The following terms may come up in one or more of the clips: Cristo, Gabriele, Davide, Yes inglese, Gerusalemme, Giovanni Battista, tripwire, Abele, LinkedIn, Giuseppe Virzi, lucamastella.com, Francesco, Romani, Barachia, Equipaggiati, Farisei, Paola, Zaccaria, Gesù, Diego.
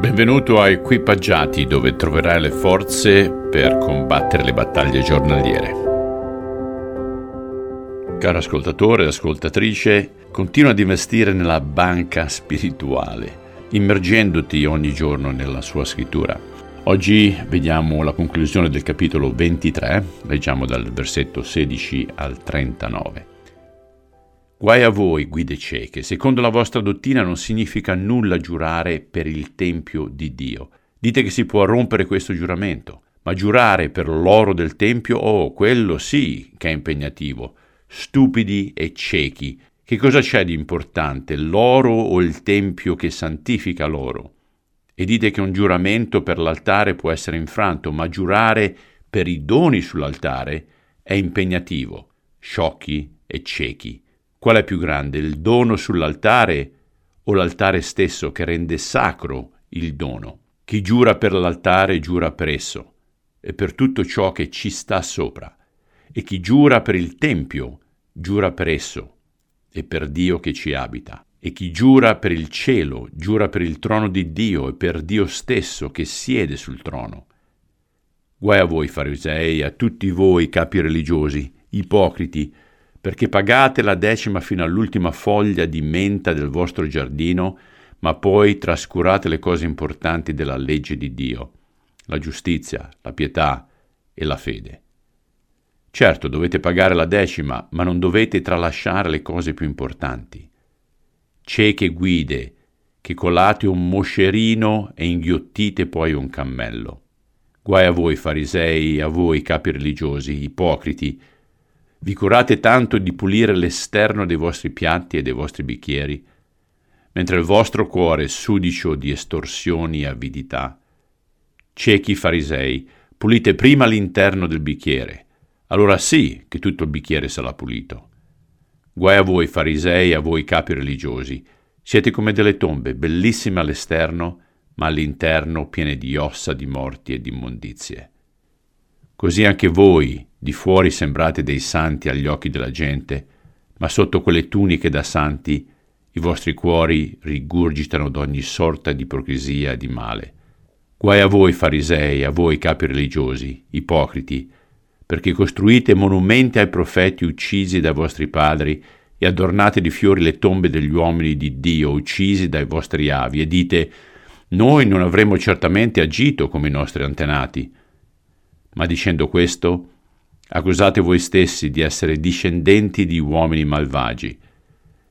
Benvenuto a Equipaggiati, dove troverai le forze per combattere le battaglie giornaliere. Caro ascoltatore e ascoltatrice, continua ad investire nella banca spirituale, immergendoti ogni giorno nella sua scrittura. Oggi vediamo la conclusione del capitolo 23, leggiamo dal versetto 16 al 39. Guai a voi, guide cieche, secondo la vostra dottrina non significa nulla giurare per il tempio di Dio. Dite che si può rompere questo giuramento, ma giurare per l'oro del tempio, quello sì che è impegnativo. Stupidi e ciechi, che cosa c'è di importante, l'oro o il tempio che santifica l'oro? E dite che un giuramento per l'altare può essere infranto, ma giurare per i doni sull'altare è impegnativo. Sciocchi e ciechi. Qual è più grande, il dono sull'altare o l'altare stesso che rende sacro il dono? Chi giura per l'altare giura per esso e per tutto ciò che ci sta sopra. E chi giura per il tempio giura per esso e per Dio che ci abita. E chi giura per il cielo giura per il trono di Dio e per Dio stesso che siede sul trono. Guai a voi farisei, a tutti voi capi religiosi, ipocriti, perché pagate la decima fino all'ultima foglia di menta del vostro giardino, ma poi trascurate le cose importanti della legge di Dio, la giustizia, la pietà e la fede. Certo, dovete pagare la decima, ma non dovete tralasciare le cose più importanti. Cieche guide, che colate un moscerino e inghiottite poi un cammello. Guai a voi farisei, a voi capi religiosi, ipocriti, vi curate tanto di pulire l'esterno dei vostri piatti e dei vostri bicchieri, mentre il vostro cuore è sudicio di estorsioni e avidità. Ciechi farisei, pulite prima l'interno del bicchiere, allora sì che tutto il bicchiere sarà pulito. Guai a voi farisei, a voi capi religiosi, siete come delle tombe, bellissime all'esterno, ma all'interno piene di ossa di morti e di immondizie. Così anche voi, di fuori sembrate dei santi agli occhi della gente, ma sotto quelle tuniche da santi i vostri cuori rigurgitano d'ogni sorta di ipocrisia e di male. Guai a voi farisei, a voi capi religiosi, ipocriti, perché costruite monumenti ai profeti uccisi dai vostri padri e adornate di fiori le tombe degli uomini di Dio uccisi dai vostri avi e dite: «Noi non avremmo certamente agito come i nostri antenati». Ma dicendo questo, accusate voi stessi di essere discendenti di uomini malvagi,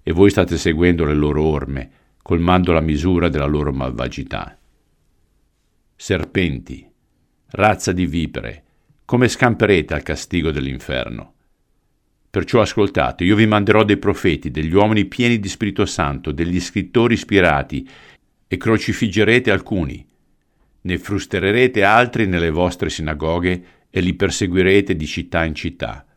e voi state seguendo le loro orme, colmando la misura della loro malvagità. Serpenti, razza di vipere, come scamperete al castigo dell'inferno? Perciò ascoltate, io vi manderò dei profeti, degli uomini pieni di Spirito Santo, degli scrittori ispirati, e crocifiggerete alcuni. Ne frustrerete altri nelle vostre sinagoghe e li perseguirete di città in città.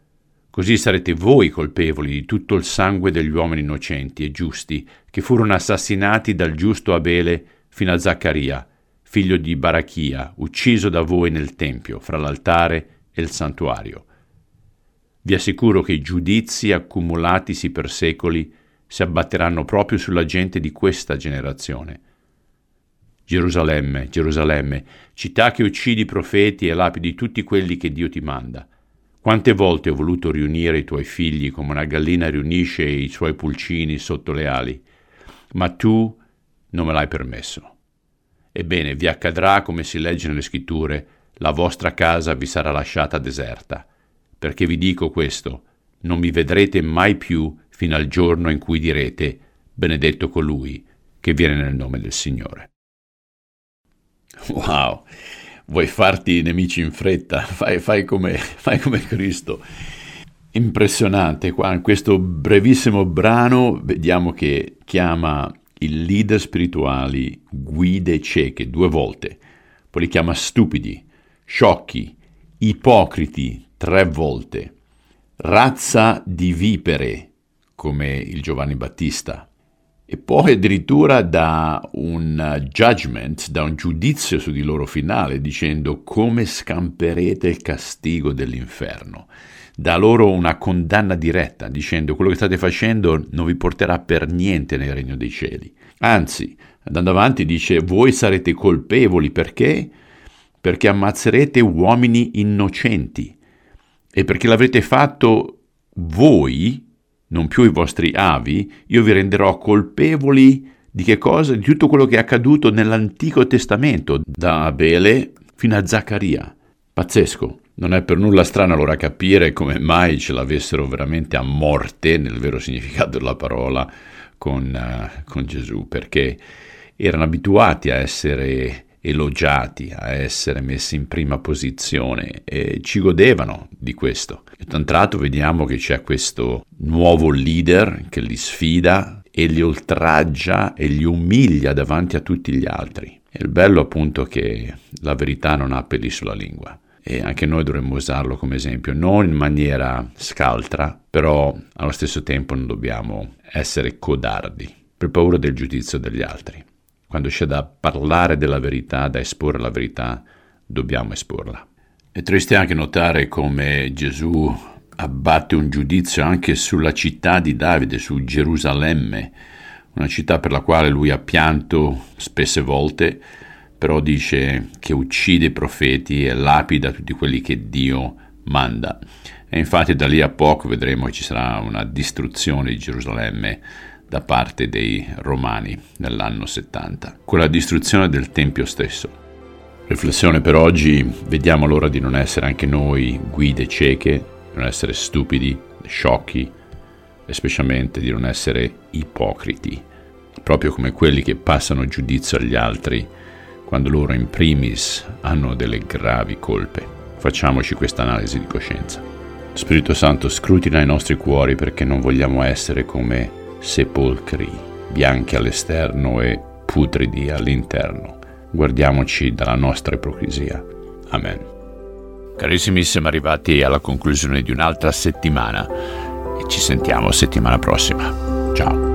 Così sarete voi colpevoli di tutto il sangue degli uomini innocenti e giusti che furono assassinati dal giusto Abele fino a Zaccaria, figlio di Barachia, ucciso da voi nel tempio, fra l'altare e il santuario. Vi assicuro che i giudizi accumulatisi per secoli si abbatteranno proprio sulla gente di questa generazione. Gerusalemme, Gerusalemme, città che uccidi profeti e lapidi tutti quelli che Dio ti manda. Quante volte ho voluto riunire i tuoi figli come una gallina riunisce i suoi pulcini sotto le ali, ma tu non me l'hai permesso. Ebbene, vi accadrà come si legge nelle Scritture, la vostra casa vi sarà lasciata deserta. Perché vi dico questo, non mi vedrete mai più fino al giorno in cui direte: benedetto colui che viene nel nome del Signore. Wow, vuoi farti nemici in fretta, fai come Cristo. Impressionante, qua in questo brevissimo brano vediamo che chiama i leader spirituali guide cieche 2 volte, poi li chiama stupidi, sciocchi, ipocriti 3 volte, razza di vipere come il Giovanni Battista. E poi addirittura dà un judgment, dà un giudizio su di loro finale, dicendo: come scamperete il castigo dell'inferno. Dà loro una condanna diretta, dicendo: quello che state facendo non vi porterà per niente nel regno dei cieli. Anzi, Andando avanti dice: voi sarete colpevoli perché? Perché ammazzerete uomini innocenti e perché l'avrete fatto voi, non più i vostri avi, io vi renderò colpevoli di che cosa? Di tutto quello che è accaduto nell'Antico Testamento, da Abele fino a Zaccaria. Pazzesco. Non è per nulla strano allora capire come mai ce l'avessero veramente a morte, nel vero significato della parola, con Gesù, perché erano abituati a essere elogiati, a essere messi in prima posizione e ci godevano di questo. E tanto vediamo che c'è questo nuovo leader che li sfida e li oltraggia e li umilia davanti a tutti gli altri. E il bello appunto che la verità non ha peli sulla lingua. E anche noi dovremmo usarlo come esempio, non in maniera scaltra, però allo stesso tempo non dobbiamo essere codardi per paura del giudizio degli altri. Quando c'è da parlare della verità, da esporre la verità, dobbiamo esporla. È triste anche notare come Gesù abbatte un giudizio anche sulla città di Davide, su Gerusalemme, una città per la quale lui ha pianto spesse volte, però dice che uccide i profeti e lapida tutti quelli che Dio manda. E infatti da lì a poco vedremo che ci sarà una distruzione di Gerusalemme da parte dei Romani nell'anno 70, con la distruzione del Tempio stesso. Riflessione per oggi: vediamo allora di non essere anche noi guide cieche, di non essere stupidi, sciocchi, e specialmente di non essere ipocriti, proprio come quelli che passano giudizio agli altri quando loro in primis hanno delle gravi colpe. Facciamoci questa analisi di coscienza. Spirito Santo, scrutina i nostri cuori perché non vogliamo essere come sepolcri, bianchi all'esterno e putridi all'interno. Guardiamoci dalla nostra ipocrisia. Amen. Carissimi, siamo arrivati alla conclusione di un'altra settimana e ci sentiamo settimana prossima. Ciao.